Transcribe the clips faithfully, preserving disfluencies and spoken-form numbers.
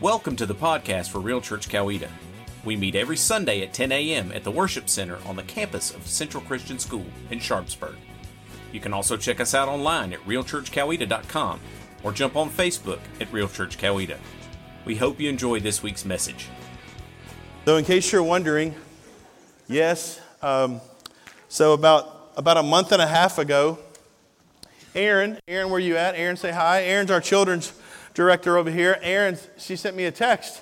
Welcome to the podcast for Real Church Coweta. We meet every Sunday at ten a.m. at the Worship Center on the campus of Central Christian School in Sharpsburg. You can also check us out online at real church coweta dot com or jump on Facebook at Real Church Coweta. We hope you enjoy this week's message. So in case you're wondering, yes, um, so about, about a month and a half ago, Aaron, Aaron, where you at? Aaron, say hi. Aaron's our children's director over here. Aaron, she sent me a text,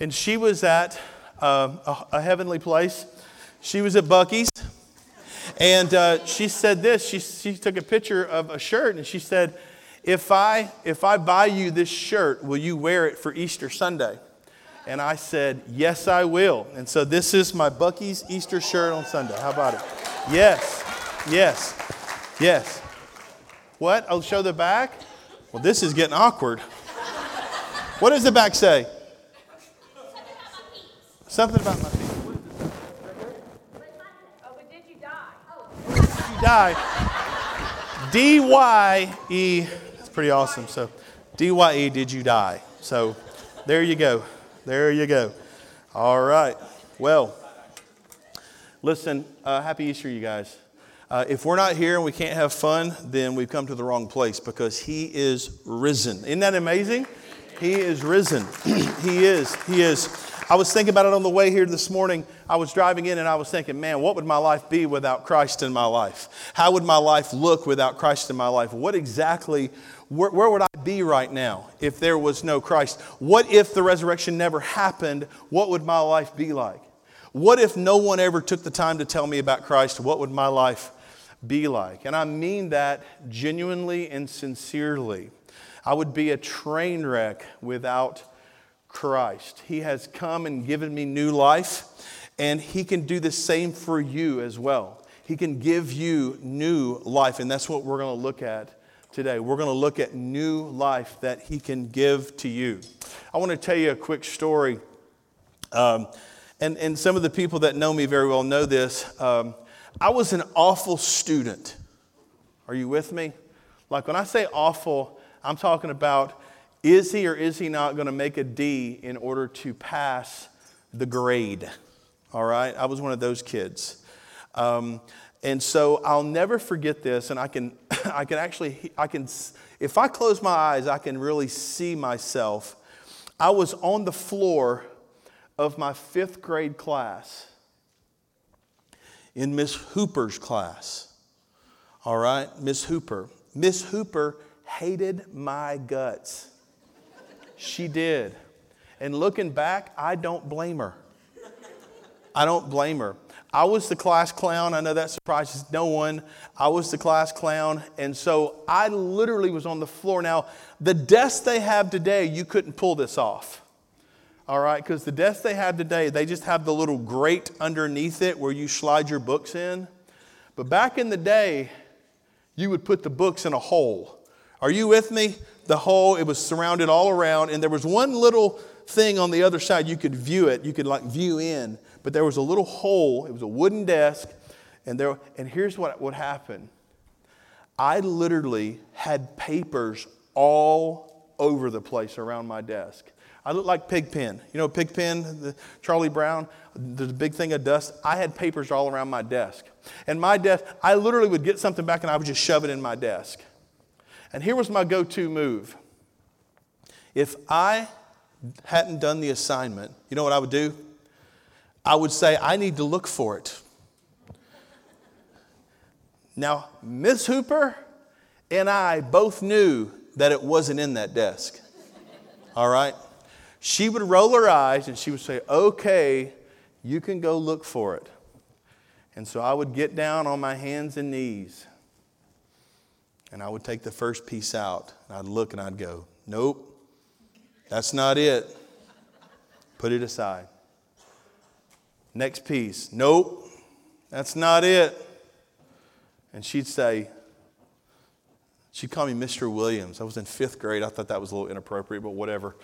and she was at um, a, a heavenly place. She was at Bucky's, and uh, she said this. She she took a picture of a shirt, and she said, "If I if I buy you this shirt, will you wear it for Easter Sunday?" And I said, "Yes, I will." And so this is my Bucky's Easter shirt on Sunday. How about it? Yes, yes, yes. What? Oh, show the back? Well, this is getting awkward. What does the back say? Something about my feet. Something about my feet. Oh, but did you die? Did you die? D Y E. That's pretty awesome. So, D Y E, did you die? So, there you go. There you go. All right. Well, listen, uh, happy Easter, you guys. Uh, if we're not here and we can't have fun, then we've come to the wrong place because He is risen. Isn't that amazing? He is risen. He is. He is. I was thinking about it on the way here this morning. I was driving in and I was thinking, man, what would my life be without Christ in my life? How would my life look without Christ in my life? What exactly, where, where would I be right now if there was no Christ? What if the resurrection never happened? What would my life be like? What if no one ever took the time to tell me about Christ? What would my life be like? And I mean that genuinely and sincerely. I would be a train wreck without Christ. He has come and given me new life, and He can do the same for you as well. He can give you new life, and that's what we're going to look at today. We're going to look at new life that He can give to you. I want to tell you a quick story. Um, and, and some of the people that know me very well know this. Um, I was an awful student. Are you with me? Like when I say awful, I'm talking about is he or is he not going to make a D in order to pass the grade? All right? I was one of those kids. Um, and so I'll never forget this. And I can, I can actually, I can, if I close my eyes, I can really see myself. I was on the floor of my fifth grade class. In Miss Hooper's class. All right, Miss Hooper. Miss Hooper hated my guts. She did. And looking back, I don't blame her. I don't blame her. I was the class clown. I know that surprises no one. I was the class clown. And so I literally was on the floor. Now, the desk they have today, you couldn't pull this off. All right, because the desks they have today, they just have the little grate underneath it where you slide your books in. But back in the day, you would put the books in a hole. Are you with me? The hole, it was surrounded all around, and there was one little thing on the other side. You could view it. You could like view in, but there was a little hole. It was a wooden desk, and there. And here's what would happen. I literally had papers all over the place around my desk. I looked like Pigpen. You know Pigpen, the Charlie Brown, the big thing of dust. I had papers all around my desk. And my desk, I literally would get something back and I would just shove it in my desk. And here was my go-to move. If I hadn't done the assignment, you know what I would do? I would say, I need to look for it. Now, Miss Hooper and I both knew that it wasn't in that desk. All right? She would roll her eyes and she would say, okay, you can go look for it. And so I would get down on my hands and knees and I would take the first piece out and I'd look and I'd go, nope, that's not it. Put it aside. Next piece, nope, that's not it. And she'd say, she'd call me Mister Williams. I was in fifth grade. I thought that was a little inappropriate, but whatever.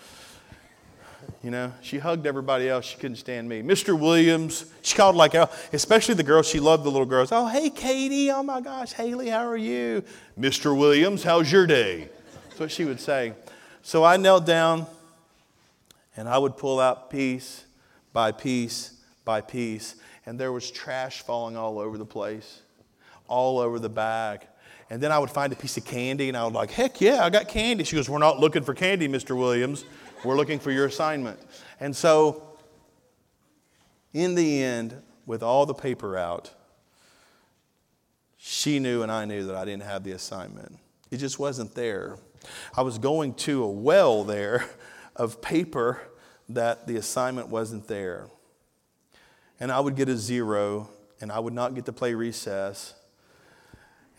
You know, she hugged everybody else. She couldn't stand me. Mister Williams, she called like, especially the girls. She loved the little girls. Oh, hey, Katie. Oh, my gosh. Haley, how are you? Mister Williams, how's your day? That's what she would say. So I knelt down And I would pull out piece by piece by piece. And there was trash falling all over the place, all over the bag. And then I would find a piece of candy, and I would like, heck yeah, I got candy. She goes, we're not looking for candy, Mister Williams. We're looking for your assignment. And so in the end, with all the paper out, she knew and I knew that I didn't have the assignment. It just wasn't there. I was going to a well there of paper that the assignment wasn't there. And I would get a zero, and I would not get to play recess.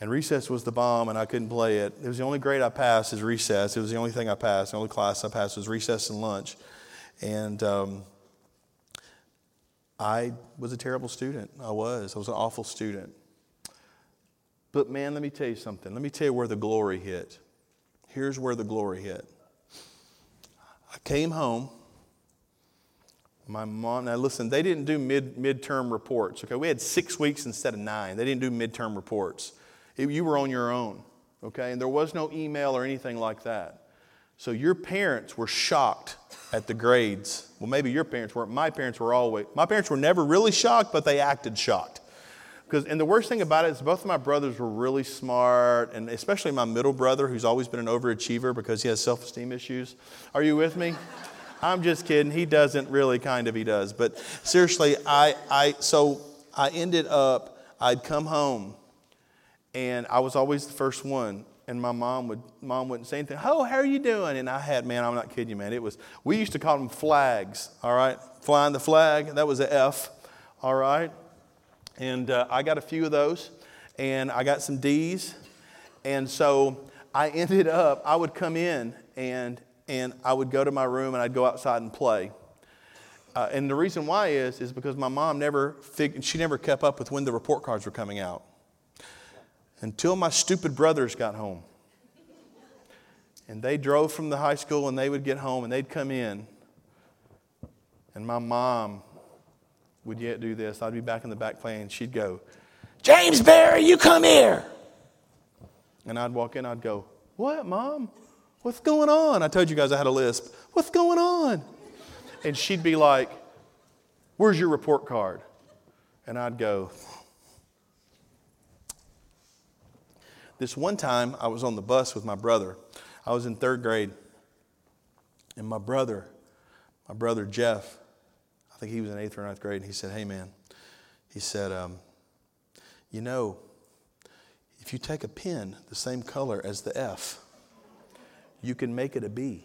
And recess was the bomb, and I couldn't play it. It was the only grade I passed is recess. It was the only thing I passed. The only class I passed was recess and lunch. And um, I was a terrible student. I was. I was an awful student. But man, let me tell you something. Let me tell you where the glory hit. Here's where the glory hit. I came home. My mom, now listen, they didn't do mid, midterm reports. Okay, we had six weeks instead of nine. They didn't do midterm reports. You were on your own, okay? And there was no email or anything like that. So your parents were shocked at the grades. Well, maybe your parents weren't. My parents were always, my parents were never really shocked, but they acted shocked. Because, and the worst thing about it is both of my brothers were really smart, and especially my middle brother, who's always been an overachiever because he has self-esteem issues. Are you with me? I'm just kidding. He doesn't really, kind of, he does. But seriously, I, I, so I ended up, I'd come home. And I was always the first one, and my mom would mom wouldn't say anything. Oh, how are you doing? And I had, man, I'm not kidding you, man. It was, we used to call them flags, all right? Flying the flag, that was an F, all right? And uh, I got a few of those, and I got some D's. And so I ended up, I would come in, and and I would go to my room, and I'd go outside and play. Uh, and the reason why is, is because my mom never, fig- she never kept up with when the report cards were coming out. Until my stupid brothers got home. And they drove from the high school, and they would get home, and they'd come in. And my mom would yet do this. I'd be back in the back playing, and she'd go, James Barry, you come here. And I'd walk in, I'd go, what, Mom? What's going on? I told you guys I had a lisp. What's going on? And she'd be like, where's your report card? And I'd go, this one time, I was on the bus with my brother. I was in third grade, and my brother, my brother Jeff, I think he was in eighth or ninth grade, and he said, hey, man, he said, um, you know, if you take a pen the same color as the F, you can make it a B.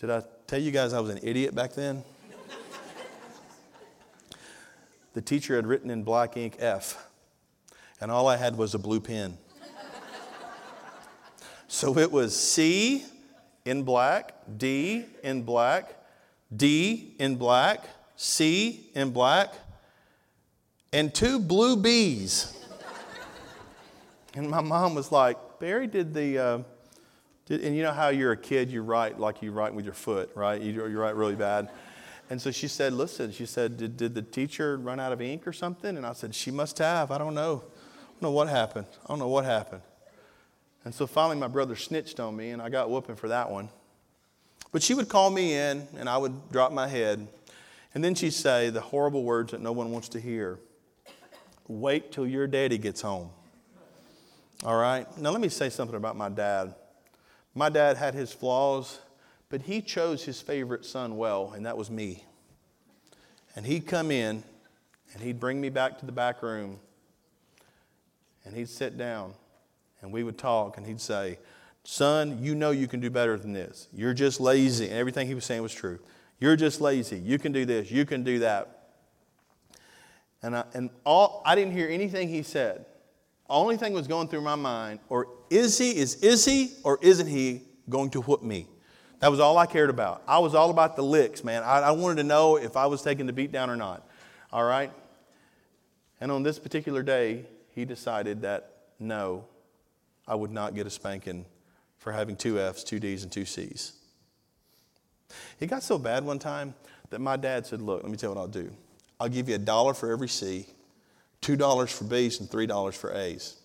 Did I tell you guys I was an idiot back then? The teacher had written in black ink F. And all I had was a blue pen. So it was C in black, D in black, D in black, C in black, and two blue B's. And my mom was like, Barry, did the, uh, did, and you know how you're a kid, you write like you write with your foot, right? You, you write really bad. And so she said, listen, she said, did, did the teacher run out of ink or something? And I said, she must have, I don't know. I don't know what happened. I don't know what happened. And so finally my brother snitched on me, and I got whooping for that one. But she would call me in, and I would drop my head. And then she'd say the horrible words that no one wants to hear. Wait till your daddy gets home. All right? Now let me say something about my dad. My dad had his flaws, but he chose his favorite son well, and that was me. And he'd come in, and he'd bring me back to the back room. And he'd sit down, and we would talk, and he'd say, son, you know you can do better than this. You're just lazy. And everything he was saying was true. You're just lazy. You can do this. You can do that. And I, and all, I didn't hear anything he said. Only thing was going through my mind, or is he, is, is he, or isn't he going to whoop me? That was all I cared about. I was all about the licks, man. I, I wanted to know if I was taking the beat down or not. All right? And on this particular day, he decided that, no, I would not get a spanking for having two F's, two D's, and two C's. It got so bad one time that my dad said, look, let me tell you what I'll do. I'll give you a dollar for every C, two dollars for B's, and three dollars for A's.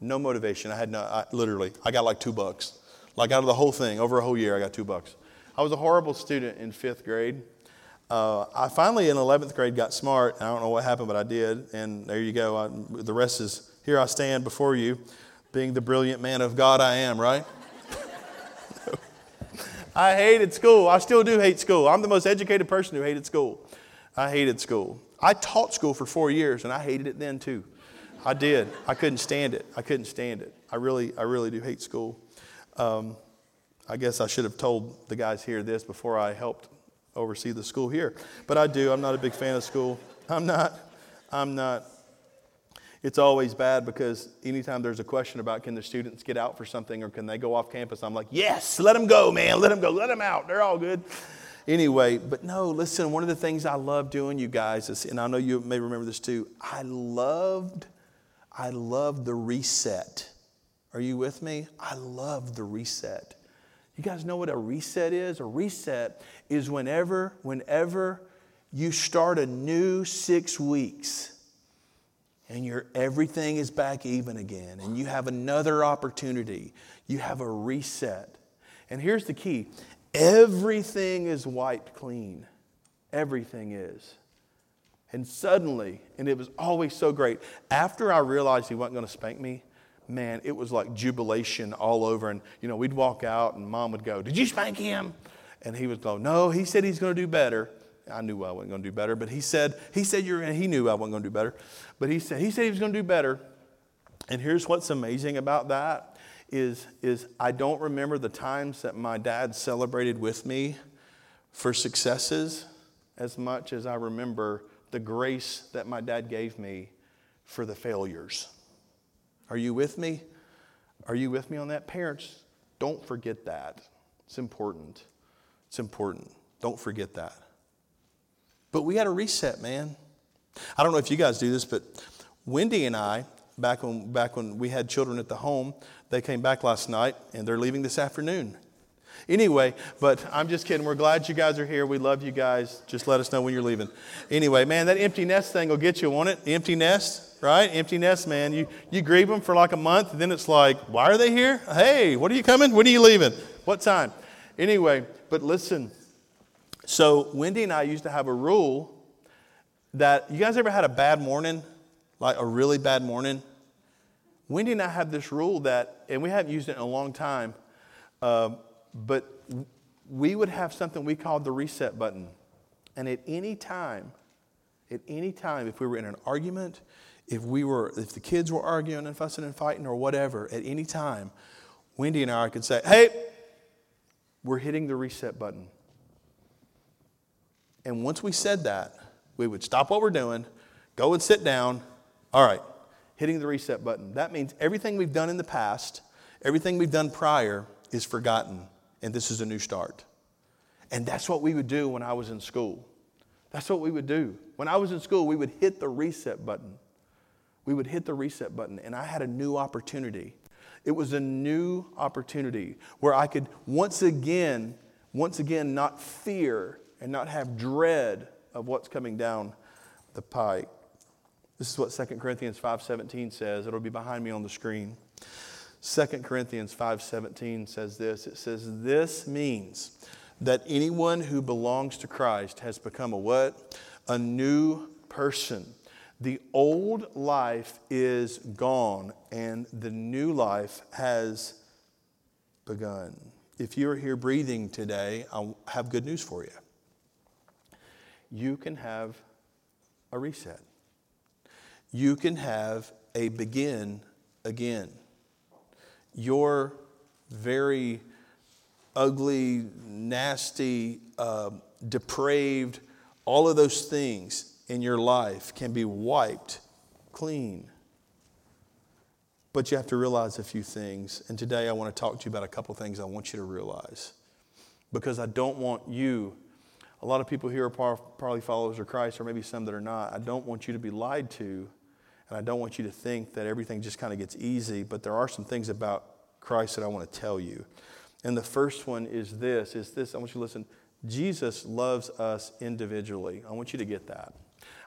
No motivation. I had no, I, literally, I got like two bucks. Like out of the whole thing, over a whole year, I got two bucks. I was a horrible student in fifth grade. Uh, I finally in eleventh grade got smart. I don't know what happened, but I did. And there you go. I, the rest is, here I stand before you, being the brilliant man of God I am, right? I hated school. I still do hate school. I'm the most educated person who hated school. I hated school. I taught school for four years, and I hated it then too. I did. I couldn't stand it. I couldn't stand it. I really, I really do hate school. Um, I guess I should have told the guys here this before I helped oversee the school here. But I do. I'm not a big fan of school. I'm not. I'm not. It's always bad because anytime there's a question about can the students get out for something or can they go off campus, I'm like, yes, let them go, man. Let them go. Let them out. They're all good. Anyway, but no, listen, one of the things I love doing, you guys, is, and I know you may remember this too, I loved, I loved the reset. Are you with me? I love the reset. You guys know what a reset is? A reset is whenever, whenever you start a new six weeks and your everything is back even again and you have another opportunity. You have a reset. And here's the key. Everything is wiped clean. Everything is. And suddenly, and it was always so great, after I realized he wasn't going to spank me, man, it was like jubilation all over. And, you know, we'd walk out and Mom would go, did you spank him? And he would go, no, he said he's going to do better. I knew I wasn't going to do better, but he said, he said, you're in. He knew I wasn't going to do better, but he said, he said he was going to do better. And here's what's amazing about that. Is is I don't remember the times that my dad celebrated with me for successes as much as I remember the grace that my dad gave me for the failures. Are you with me? Are you with me on that? Parents, don't forget that. It's important. It's important. Don't forget that. But we had a reset, man. I don't know if you guys do this, but Wendy and I, Back when back when we had children at the home, they came back last night, and they're leaving this afternoon. Anyway, but I'm just kidding. We're glad you guys are here. We love you guys. Just let us know when you're leaving. Anyway, man, that empty nest thing will get you, won't it? Empty nest, right? Empty nest, man. You you grieve them for like a month, and then it's like, why are they here? Hey, what are you coming? When are you leaving? What time? Anyway, but listen. So Wendy and I used to have a rule that, you guys ever had a bad morning? Like a really bad morning? Wendy and I have this rule that, and we haven't used it in a long time, uh, but we would have something we called the reset button. And at any time, at any time, if we were in an argument, if we were, if the kids were arguing and fussing and fighting or whatever, at any time, Wendy and I could say, hey, we're hitting the reset button. And once we said that, we would stop what we're doing, go and sit down. All right, hitting the reset button. That means everything we've done in the past, everything we've done prior is forgotten, and this is a new start. And that's what we would do when I was in school. That's what we would do. When I was in school, we would hit the reset button. We would hit the reset button, and I had a new opportunity. It was a new opportunity where I could once again, once again, not fear and not have dread of what's coming down the pike. This is what Second Corinthians five seventeen says. It'll be behind me on the screen. Second Corinthians five seventeen says this. It says, this means that anyone who belongs to Christ has become a what? A new person. The old life is gone and the new life has begun. If you're here breathing today, I have good news for you. You can have a reset. You can have a begin again. Your very ugly, nasty, uh, depraved, all of those things in your life can be wiped clean. But you have to realize a few things. And today I want to talk to you about a couple things I want you to realize. Because I don't want you, a lot of people here are probably followers of Christ or maybe some that are not. I don't want you to be lied to. And I don't want you to think that everything just kind of gets easy, but there are some things about Christ that I want to tell you. And the first one is this, is this, I want you to listen. Jesus loves us individually. I want you to get that.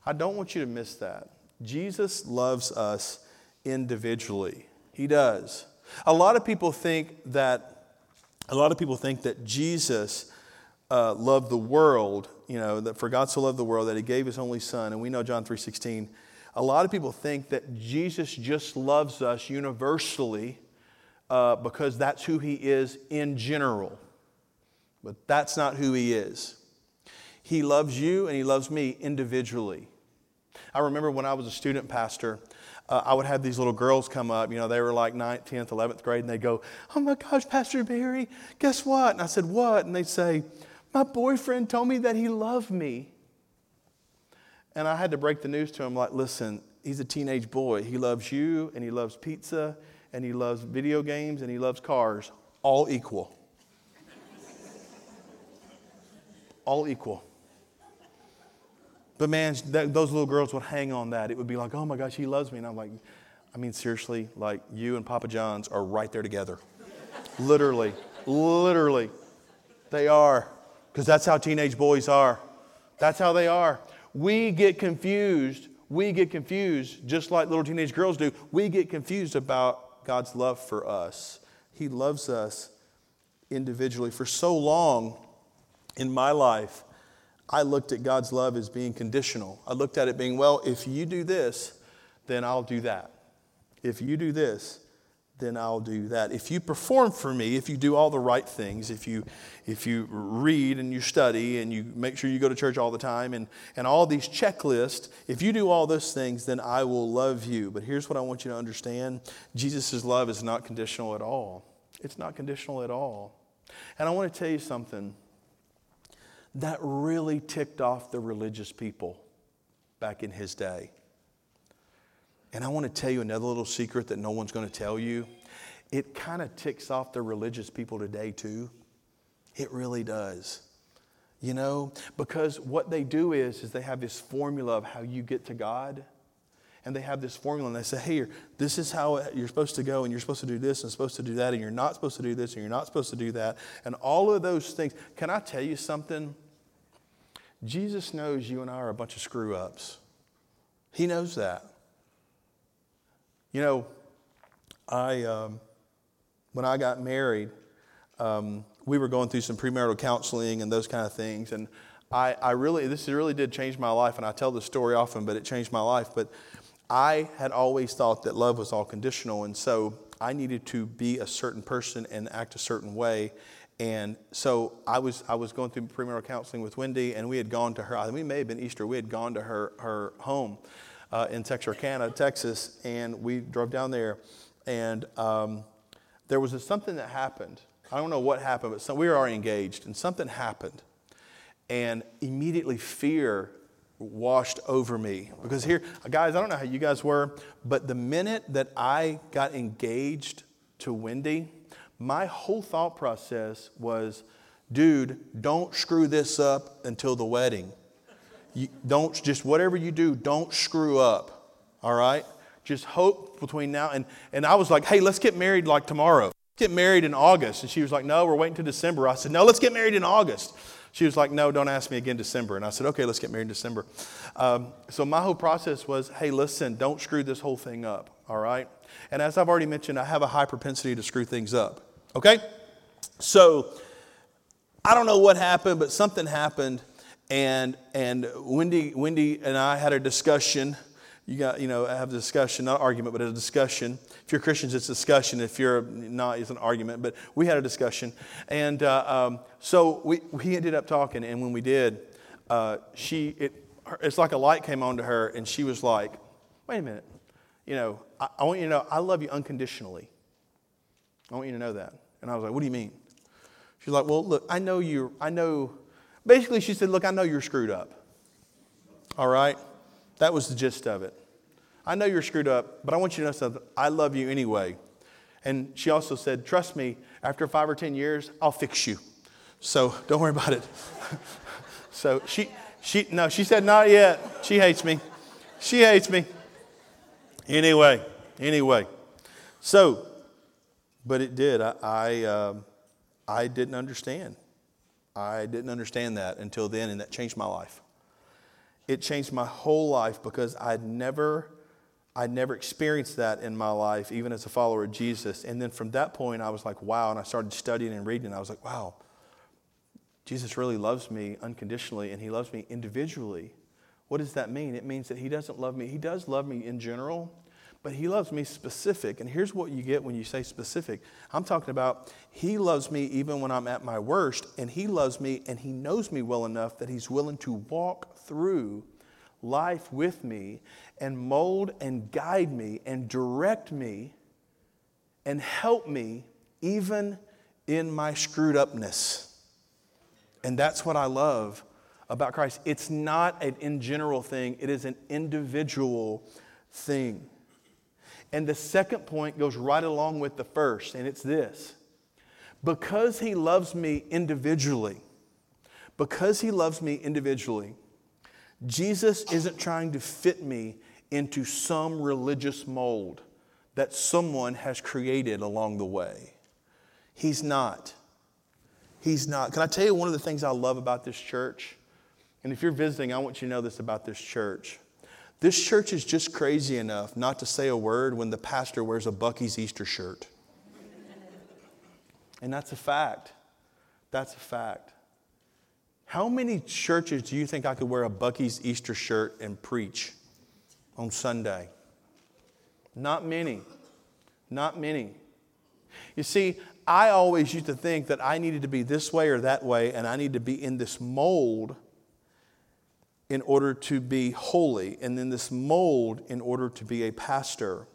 I don't want you to miss that. Jesus loves us individually. He does. A lot of people think that a lot of people think that Jesus uh, loved the world, you know, that for God so loved the world that he gave his only son. And we know John three sixteen. A lot of people think that Jesus just loves us universally uh, because that's who he is in general. But that's not who he is. He loves you and he loves me individually. I remember when I was a student pastor, uh, I would have these little girls come up. You know, they were like ninth, tenth, eleventh grade, and they'd go, "Oh my gosh, Pastor Barry, guess what?" And I said, "What?" And they'd say, "My boyfriend told me that he loved me." And I had to break the news to him, like, listen, he's a teenage boy. He loves you, and he loves pizza, and he loves video games, and he loves cars, all equal. all equal. But man, that, those little girls would hang on that. It would be like, "Oh my gosh, he loves me." And I'm like, I mean, seriously, like you and Papa John's are right there together. literally, literally, they are. Because that's how teenage boys are. That's how they are. We get confused. We get confused just like little teenage girls do. We get confused about God's love for us. He loves us individually. For so long in my life, I looked at God's love as being conditional. I looked at it being, well, if you do this, then I'll do that. If you do this, then I'll do that. If you perform for me, if you do all the right things, if you if you read and you study and you make sure you go to church all the time and, and all these checklists, if you do all those things, then I will love you. But here's what I want you to understand. Jesus' love is not conditional at all. It's not conditional at all. And I want to tell you something that really ticked off the religious people back in his day. And I want to tell you another little secret that no one's going to tell you. It kind of ticks off the religious people today too. It really does. You know, because what they do is, is they have this formula of how you get to God. And they have this formula and they say, "Hey, this is how you're supposed to go, and you're supposed to do this and supposed to do that, and you're not supposed to do this and you're not supposed to do that." And all of those things. Can I tell you something? Jesus knows you and I are a bunch of screw-ups. He knows that. You know, I um, when I got married, um, we were going through some premarital counseling and those kind of things. And I, I really, this really did change my life. And I tell this story often, but it changed my life. But I had always thought that love was all conditional. And so I needed to be a certain person and act a certain way. And so I was I was going through premarital counseling with Wendy, and we had gone to her. I think we may have been Easter. We had gone to her her home. Uh, in Texarkana, Texas, and we drove down there, and um, there was a, something that happened. I don't know what happened, but some, we were already engaged, and something happened, and immediately fear washed over me, because here, guys, I don't know how you guys were, but the minute that I got engaged to Wendy, my whole thought process was, dude, don't screw this up until the wedding. You don't, just whatever you do, don't screw up, all right? Just hope between now and, and I was like, "Hey, let's get married like tomorrow. Let's get married in August." And she was like, "No, we're waiting to December." I said, "No, let's get married in August." She was like, "No, don't ask me again December." And I said, "Okay, let's get married in December." Um, so my whole process was, hey, listen, don't screw this whole thing up, all right? And as I've already mentioned, I have a high propensity to screw things up, okay? So I don't know what happened, but something happened. And and Wendy Wendy and I had a discussion. You got you know have a discussion, not argument, but a discussion. If you're Christians, it's a discussion. If you're not, it's an argument. But we had a discussion, and uh, um, so we we ended up talking. And when we did, uh, she it it's like a light came on to her, and she was like, "Wait a minute, you know, I, I want you to know I love you unconditionally. I want you to know that." And I was like, "What do you mean?" She's like, "Well, look, I know you. I know." Basically, she said, "Look, I know you're screwed up, all right? That was the gist of it. I know you're screwed up, but I want you to know something. I love you anyway." And she also said, "Trust me, after five or ten years, I'll fix you. So don't worry about it." so she, she, no, she said, "Not yet." She hates me. She hates me. Anyway, anyway. So, but it did. I, I, um, I didn't understand. I didn't understand that until then, and that changed my life. It changed my whole life because I'd never I never experienced that in my life, even as a follower of Jesus. And then from that point, I was like, wow. And I started studying and reading. And I was like, wow, Jesus really loves me unconditionally, and he loves me individually. What does that mean? It means that he doesn't love me. He does love me in general, but he loves me specific. And here's what you get when you say specific. I'm talking about he loves me even when I'm at my worst, and he loves me and he knows me well enough that he's willing to walk through life with me and mold and guide me and direct me and help me even in my screwed upness. And that's what I love about Christ. It's not an in general thing. It is an individual thing. And the second point goes right along with the first, and it's this. Because he loves me individually, because he loves me individually, Jesus isn't trying to fit me into some religious mold that someone has created along the way. He's not. He's not. Can I tell you one of the things I love about this church? And if you're visiting, I want you to know this about this church. This church is just crazy enough not to say a word when the pastor wears a Bucky's Easter shirt. And that's a fact. That's a fact. How many churches do you think I could wear a Bucky's Easter shirt and preach on Sunday? Not many. Not many. You see, I always used to think that I needed to be this way or that way, and I need to be in this mold in order to be holy, and in this mold in order to be a pastor.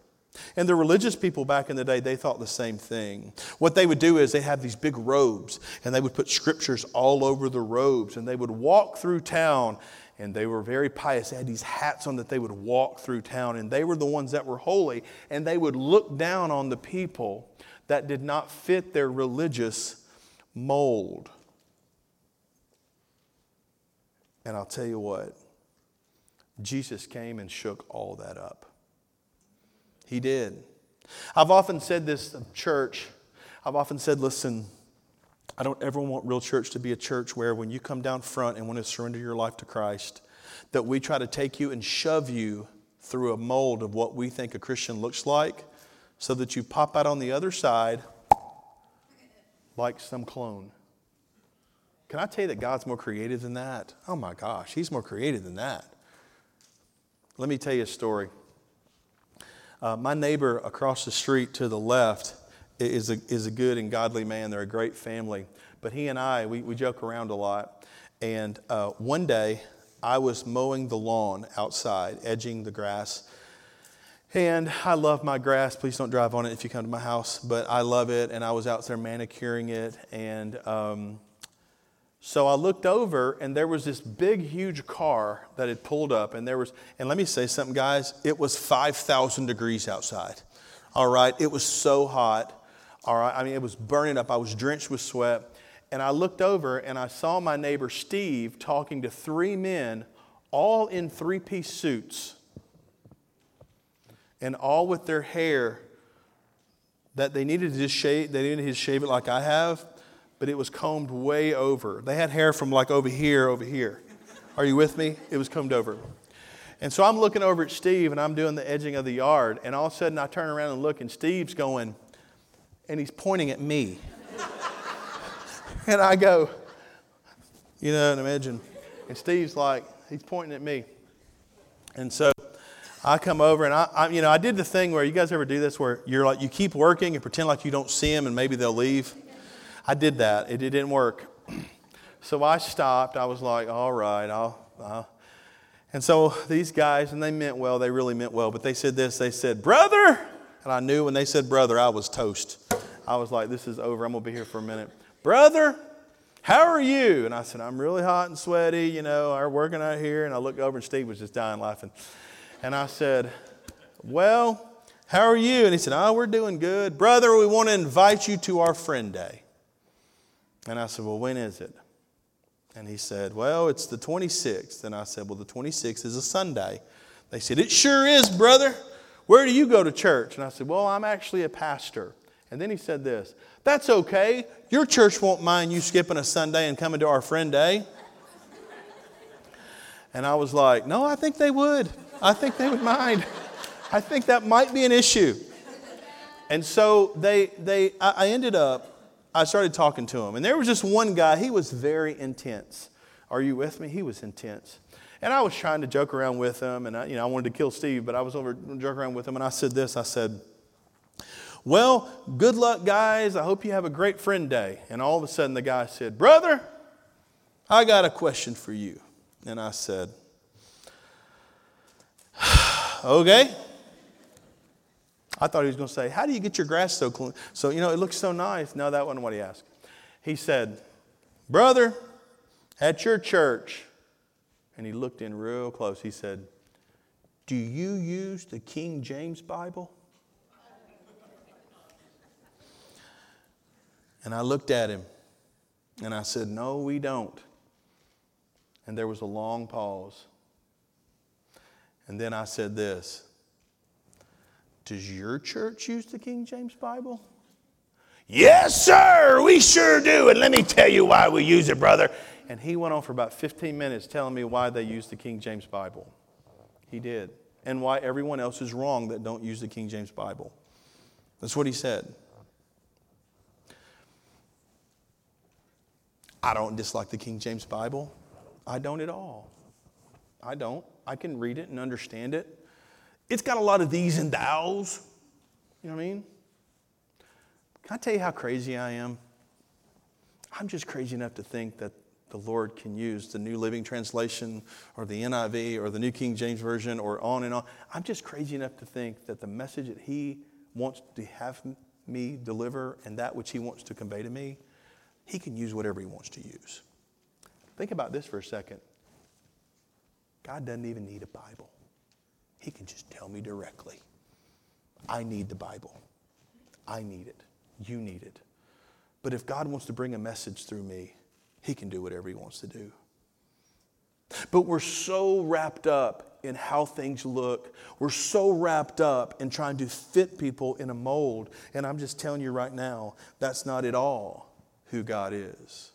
And the religious people back in the day, they thought the same thing. What they would do is they had these big robes, and they would put scriptures all over the robes, and they would walk through town, and they were very pious. They had these hats on that they would walk through town, and they were the ones that were holy, and they would look down on the people that did not fit their religious mold. And I'll tell you what, Jesus came and shook all that up. He did. I've often said this of church. I've often said, listen, I don't ever want Real Church to be a church where when you come down front and want to surrender your life to Christ, that we try to take you and shove you through a mold of what we think a Christian looks like so that you pop out on the other side like some clone. Can I tell you that God's more creative than that? Oh my gosh, he's more creative than that. Let me tell you a story. Uh, my neighbor across the street to the left is a, is a good and godly man. They're a great family. But he and I, we, we joke around a lot. And uh, one day, I was mowing the lawn outside, edging the grass. And I love my grass. Please don't drive on it if you come to my house. But I love it. And I was out there manicuring it. And um, so I looked over, and there was this big, huge car that had pulled up. And there was, and let me say something, guys. It was five thousand degrees outside. All right. It was so hot. All right. I mean, it was burning up. I was drenched with sweat. And I looked over, and I saw my neighbor Steve talking to three men, all in three-piece suits, and all with their hair that they needed to just shave. They didn't need to shave it like I have, but it was combed way over. They had hair from like over here, over here. Are you with me? It was combed over. And so I'm looking over at Steve, and I'm doing the edging of the yard, and all of a sudden I turn around and look, and Steve's going, and he's pointing at me. And I go, you know, and imagine. And Steve's like, he's pointing at me. And so I come over, and I, I, you know, I did the thing where, you guys ever do this, where you're like, you keep working and pretend like you don't see them, and maybe they'll leave. I did that. It, it didn't work. So I stopped. I was like, all right. I'll, I'll. And so these guys, and they meant well. They really meant well. But they said this. They said, brother. And I knew when they said brother, I was toast. I was like, this is over. I'm going to be here for a minute. Brother, how are you? And I said, I'm really hot and sweaty. You know, I'm working out here. And I looked over, and Steve was just dying laughing. And I said, well, how are you? And he said, oh, we're doing good. Brother, we want to invite you to our friend day. And I said, well, when is it? And he said, well, it's the twenty-sixth. And I said, well, the twenty-sixth is a Sunday. They said, it sure is, brother. Where do you go to church? And I said, well, I'm actually a pastor. And then he said this, that's okay. Your church won't mind you skipping a Sunday and coming to our friend day. And I was like, no, I think they would. I think they would mind. I think that might be an issue. And so they, they, I ended up, I started talking to him. And there was just one guy, he was very intense. Are you with me? He was intense. And I was trying to joke around with him. And I, you know, I wanted to kill Steve, but I was over joking around with him. And I said this, I said, well, good luck, guys. I hope you have a great friend day. And all of a sudden the guy said, brother, I got a question for you. And I said, okay. I thought he was going to say, how do you get your grass so clean? So, you know, it looks so nice. No, that wasn't what he asked. He said, brother, at your church, and he looked in real close. He said, do you use the King James Bible? And I looked at him and I said, no, we don't. And there was a long pause. And then I said this. Does your church use the King James Bible? Yes, sir, we sure do. And let me tell you why we use it, brother. And he went on for about fifteen minutes telling me why they use the King James Bible. He did. And why everyone else is wrong that don't use the King James Bible. That's what he said. I don't dislike the King James Bible. I don't at all. I don't. I can read it and understand it. It's got a lot of these and thous. You know what I mean? Can I tell you how crazy I am? I'm just crazy enough to think that the Lord can use the New Living Translation or the N I V or the New King James Version or on and on. I'm just crazy enough to think that the message that He wants to have me deliver and that which He wants to convey to me, He can use whatever He wants to use. Think about this for a second. God doesn't even need a Bible. He can just tell me directly. I need the Bible. I need it. You need it. But if God wants to bring a message through me, He can do whatever He wants to do. But we're so wrapped up in how things look. We're so wrapped up in trying to fit people in a mold. And I'm just telling you right now, that's not at all who God is.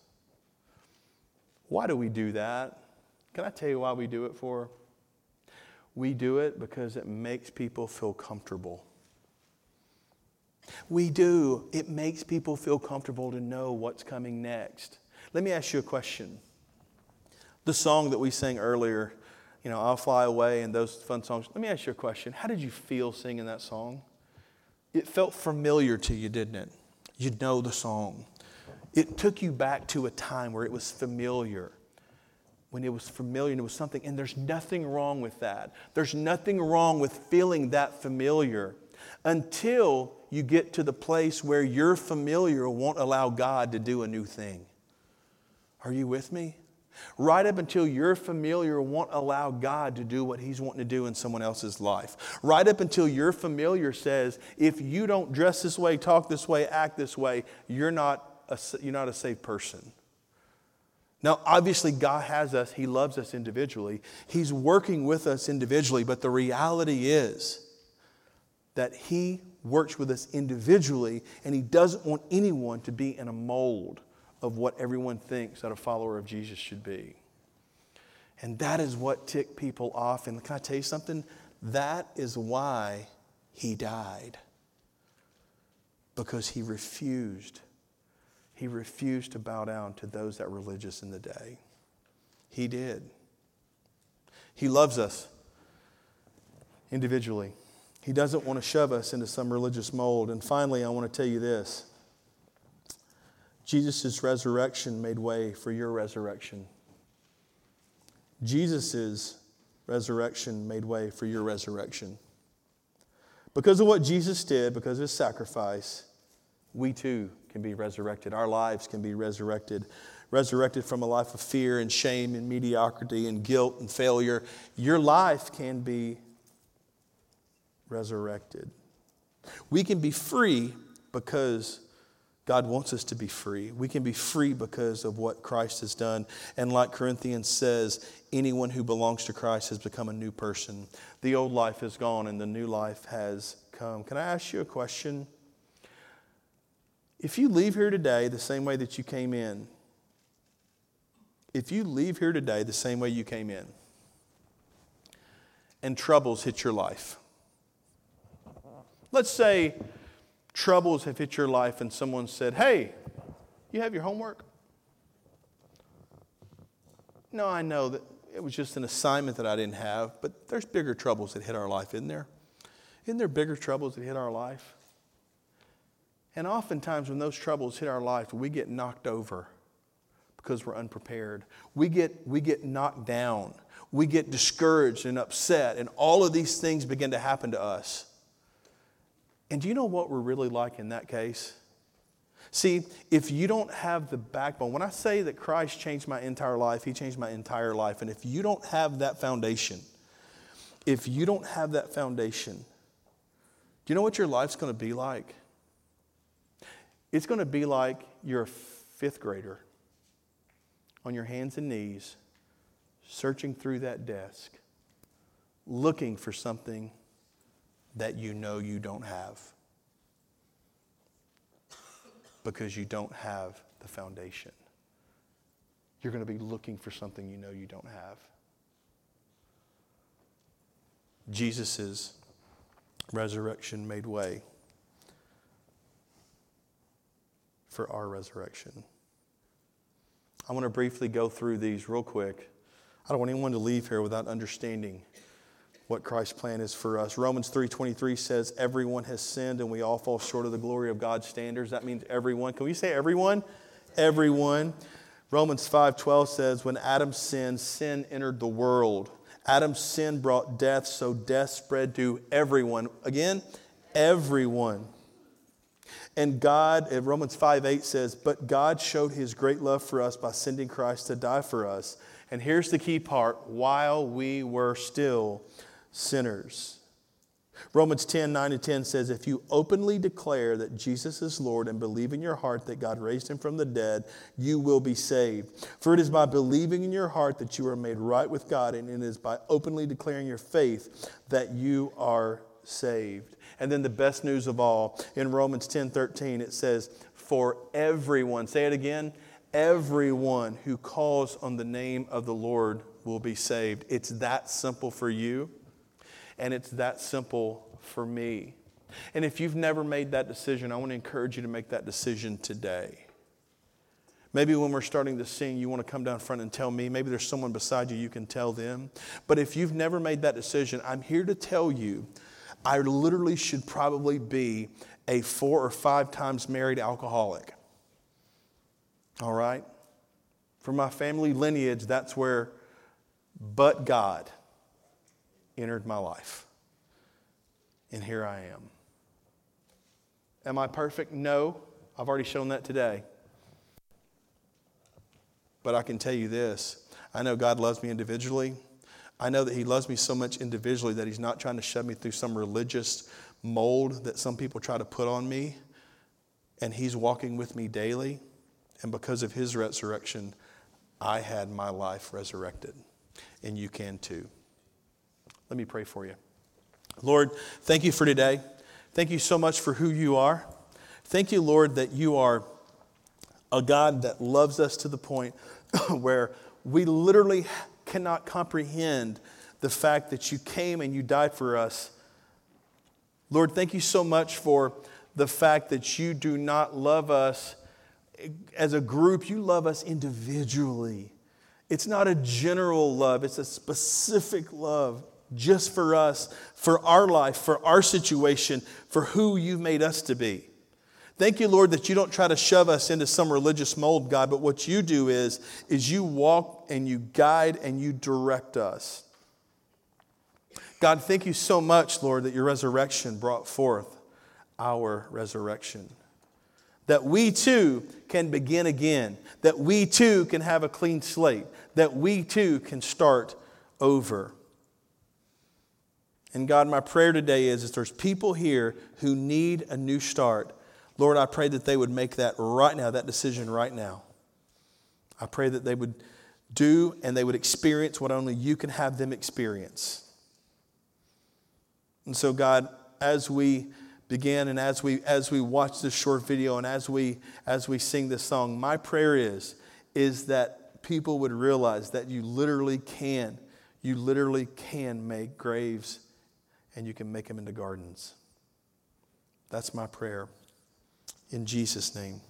Why do we do that? Can I tell you why we do it for? We do it because it makes people feel comfortable. We do. It makes people feel comfortable to know what's coming next. Let me ask you a question. The song that we sang earlier, you know, I'll Fly Away and those fun songs. Let me ask you a question. How did you feel singing that song? It felt familiar to you, didn't it? You know the song. It took you back to a time where it was familiar. When it was familiar and it was something, and there's nothing wrong with that. There's nothing wrong with feeling that familiar until you get to the place where your familiar won't allow God to do a new thing. Are you with me? Right up until your familiar won't allow God to do what He's wanting to do in someone else's life. Right up until your familiar says, if you don't dress this way, talk this way, act this way, you're not a, you're not a saved person. Now, obviously, God has us. He loves us individually. He's working with us individually. But the reality is that He works with us individually, and He doesn't want anyone to be in a mold of what everyone thinks that a follower of Jesus should be. And that is what ticked people off. And can I tell you something? That is why He died. Because He refused He refused to bow down to those that were religious in the day. He did. He loves us individually. He doesn't want to shove us into some religious mold. And finally, I want to tell you this. Jesus' resurrection made way for your resurrection. Jesus' resurrection made way for your resurrection. Because of what Jesus did, because of His sacrifice, we too can be resurrected. Our lives can be resurrected. Resurrected from a life of fear and shame and mediocrity and guilt and failure. Your life can be resurrected. We can be free because God wants us to be free. We can be free because of what Christ has done. And like Corinthians says, anyone who belongs to Christ has become a new person. The old life is gone and the new life has come. Can I ask you a question? If you leave here today the same way that you came in, if you leave here today the same way you came in, and troubles hit your life, Let's say troubles have hit your life and someone said, hey, you have your homework? No, I know that it was just an assignment that I didn't have, but there's bigger troubles that hit our life, isn't there? Isn't there bigger troubles that hit our life? And oftentimes when those troubles hit our life, we get knocked over because we're unprepared. We get, we get knocked down. We get discouraged and upset, and all of these things begin to happen to us. And do you know what we're really like in that case? See, if you don't have the backbone, when I say that Christ changed my entire life, He changed my entire life. And if you don't have that foundation, if you don't have that foundation, do you know what your life's going to be like? It's going to be like you're a fifth grader on your hands and knees, searching through that desk, looking for something that you know you don't have because you don't have the foundation. You're going to be looking for something you know you don't have. Jesus' resurrection made way for our resurrection. I want to briefly go through these real quick. I don't want anyone to leave here without understanding what Christ's plan is for us. Romans three twenty-three says, everyone has sinned and we all fall short of the glory of God's standards. That means everyone. Can we say everyone? Everyone. Romans five twelve says, when Adam sinned, sin entered the world. Adam's sin brought death, so death spread to everyone. Again, everyone. And God, Romans five eight says, but God showed His great love for us by sending Christ to die for us. And here's the key part, while we were still sinners. Romans ten nine and ten says, if you openly declare that Jesus is Lord and believe in your heart that God raised Him from the dead, you will be saved. For it is by believing in your heart that you are made right with God, and it is by openly declaring your faith that you are saved. And then the best news of all, in Romans ten thirteen, it says, for everyone, say it again, everyone who calls on the name of the Lord will be saved. It's that simple for you. And it's that simple for me. And if you've never made that decision, I want to encourage you to make that decision today. Maybe when we're starting to sing, you want to come down front and tell me. Maybe there's someone beside you, you can tell them. But if you've never made that decision, I'm here to tell you, I literally should probably be a four or five times married alcoholic. All right? From my family lineage, that's where, but God entered my life. And here I am. Am I perfect? No. I've already shown that today. But I can tell you this. I know God loves me individually. I know that He loves me so much individually that He's not trying to shove me through some religious mold that some people try to put on me. And He's walking with me daily. And because of His resurrection, I had my life resurrected. And you can too. Let me pray for you. Lord, thank You for today. Thank You so much for who You are. Thank You, Lord, that You are a God that loves us to the point where we literally cannot comprehend the fact that You came and You died for us. Lord, thank You so much for the fact that You do not love us as a group. You love us individually. It's not a general love. It's a specific love. Just for us, for our life, for our situation, for who You've made us to be. Thank You, Lord, that You don't try to shove us into some religious mold, God, but what You do is, is You walk and You guide and You direct us. God, thank You so much, Lord, that Your resurrection brought forth our resurrection. That we too can begin again. That we too can have a clean slate. That we too can start over. And God, my prayer today is if there's people here who need a new start, Lord, I pray that they would make that right now, that decision right now. I pray that they would do and they would experience what only You can have them experience. And so, God, as we begin and as we as we watch this short video and as we as we sing this song, my prayer is, is that people would realize that you literally can, you literally can make graves. And you can make them into gardens. That's my prayer. In Jesus' name,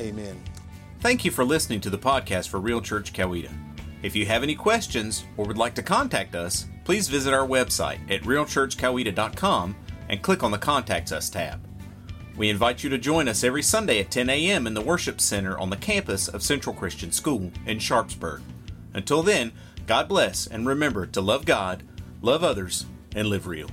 amen. Thank you for listening to the podcast for Real Church Coweta. If you have any questions or would like to contact us, please visit our website at real church coweta dot com and click on the Contact Us tab. We invite you to join us every Sunday at ten a.m. in the Worship Center on the campus of Central Christian School in Sharpsburg. Until then, God bless, and remember to love God, love others, and live real.